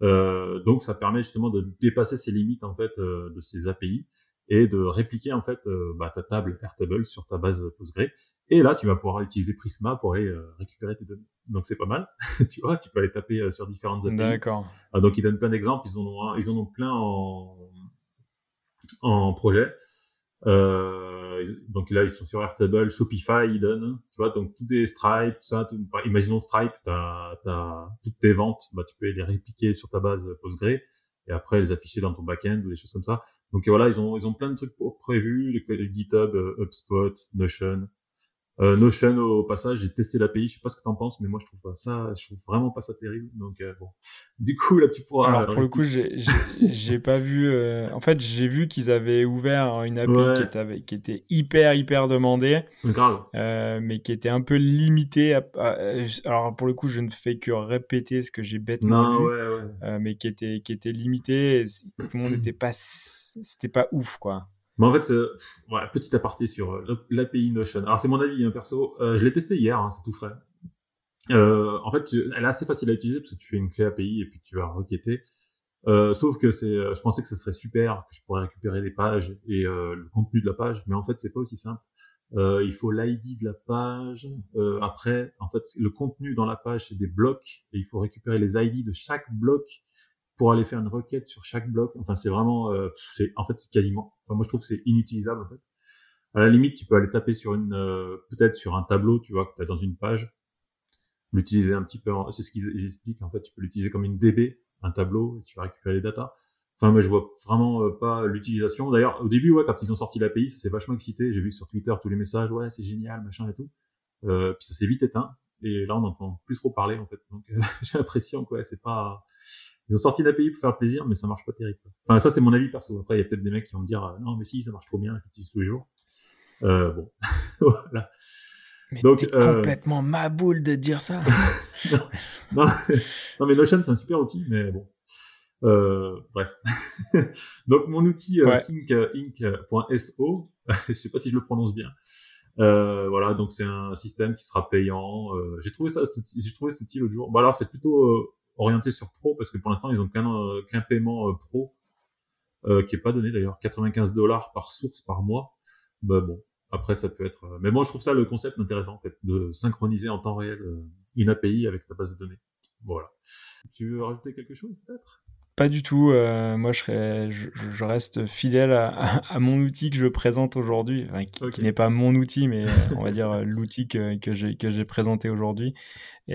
Donc, ça permet justement de dépasser ces limites, en fait, de ces API, et de répliquer, en fait, ta table Airtable sur ta base Postgre. Et là, tu vas pouvoir utiliser Prisma pour aller récupérer tes données. Donc, c'est pas mal. Tu vois, tu peux aller taper sur différentes API. D'accord. Donc, ils donnent plein d'exemples. Ils en ont plein en projet. Donc là, ils sont sur Airtable, Shopify, ils donnent, tu vois, donc tous des Stripe, tout ça, imaginons Stripe, t'as toutes tes ventes, tu peux les répliquer sur ta base Postgre, et après les afficher dans ton backend ou des choses comme ça. Donc voilà, ils ont plein de trucs prévus, les GitHub, HubSpot, Notion, Notion au passage, j'ai testé l'API, je sais pas ce que t'en penses, mais moi je trouve vraiment pas ça terrible. Donc bon, du coup là tu pourras. Alors pour le coup, j'ai pas vu. En fait, j'ai vu qu'ils avaient ouvert une API qui était hyper demandée, grave, mais qui était un peu limitée. Alors pour le coup, je ne fais que répéter ce que j'ai bêtement vu, mais qui était limitée. Tout le monde n'était pas, c'était pas ouf quoi. Mais en fait, petit aparté sur l'API Notion. Alors c'est mon avis, hein, perso. Je l'ai testé hier, hein, c'est tout frais. En fait, elle est assez facile à utiliser parce que tu fais une clé API et puis tu vas requêter. Sauf que je pensais que ça serait super, que je pourrais récupérer les pages et le contenu de la page, mais en fait c'est pas aussi simple. Il faut l'ID de la page. Après, en fait, le contenu dans la page c'est des blocs et il faut récupérer les ID de chaque bloc pour aller faire une requête sur chaque bloc. Enfin, c'est vraiment, c'est quasiment, enfin, moi, je trouve que c'est inutilisable, en fait. À la limite, tu peux aller taper sur peut-être sur un tableau, tu vois, que tu as dans une page, l'utiliser un petit peu, c'est ce qu'ils expliquent, en fait, tu peux l'utiliser comme une DB, un tableau, et tu vas récupérer les datas. Enfin, moi, je vois vraiment pas l'utilisation. D'ailleurs, au début, quand ils ont sorti l'API, ça s'est vachement excité. J'ai vu sur Twitter tous les messages, c'est génial, machin et tout. Puis ça s'est vite éteint. Et là, on entend plus trop parler, en fait. Donc, j'ai l'impression que, c'est pas, ils ont sorti l'API pour faire plaisir, mais ça marche pas terrible. Enfin, ça, c'est mon avis perso. Après, il y a peut-être des mecs qui vont me dire, non, mais si, ça marche trop bien, je l'utilise tous les jours. Bon. Voilà. Mais donc, t'es complètement ma boule de dire ça. Non, mais Notion, c'est un super outil, mais bon. Bref. Donc, mon outil, sync.so, je sais pas si je le prononce bien. Voilà, donc c'est un système qui sera payant. J'ai trouvé cet outil l'autre jour. Bon, alors, c'est plutôt, orienté sur pro parce que pour l'instant ils ont qu'un paiement pro qui est pas donné d'ailleurs, $95 par source par mois. Bah bon, après ça peut être mais bon, je trouve ça le concept intéressant en fait de synchroniser en temps réel une API avec ta base de données. Voilà. Tu veux rajouter quelque chose peut-être ? Pas du tout. Moi, je reste fidèle à mon outil que je présente aujourd'hui, enfin, qui n'est pas mon outil, mais on va dire l'outil que j'ai présenté aujourd'hui. Et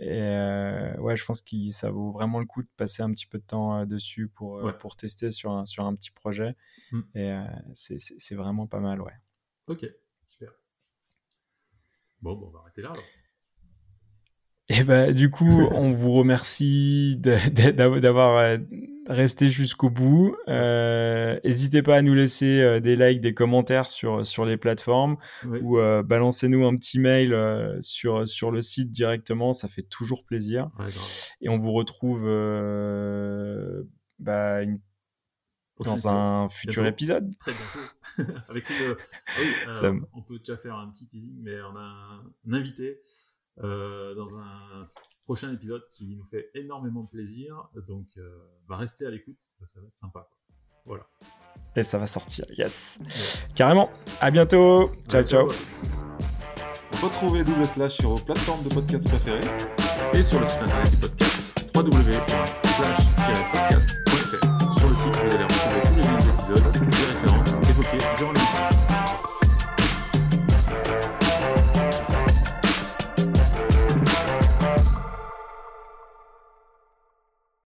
je pense que ça vaut vraiment le coup de passer un petit peu de temps dessus pour tester sur un petit projet. Et c'est vraiment pas mal, ouais. Ok, super. Bon, on va arrêter là alors. Et du coup, on vous remercie d'avoir resté jusqu'au bout. N'hésitez pas à nous laisser des likes, des commentaires sur les plateformes ou balancez-nous un petit mail sur le site directement. Ça fait toujours plaisir. Ouais, et on vous retrouve dans un futur épisode. Très bientôt. Avec on peut déjà faire un petit teasing, mais on a un invité. Dans un prochain épisode qui nous fait énormément de plaisir, donc restez à l'écoute, ça va être sympa, voilà, et ça va sortir, yes, carrément. À bientôt, ciao. Retrouvez Double Slash sur vos plateformes de podcast préférées et sur le site internet du podcast www.slash-podcast.fr. Sur le site, vous allez retrouver tous les liens d'épisodes, les références évoquées durant l'émission.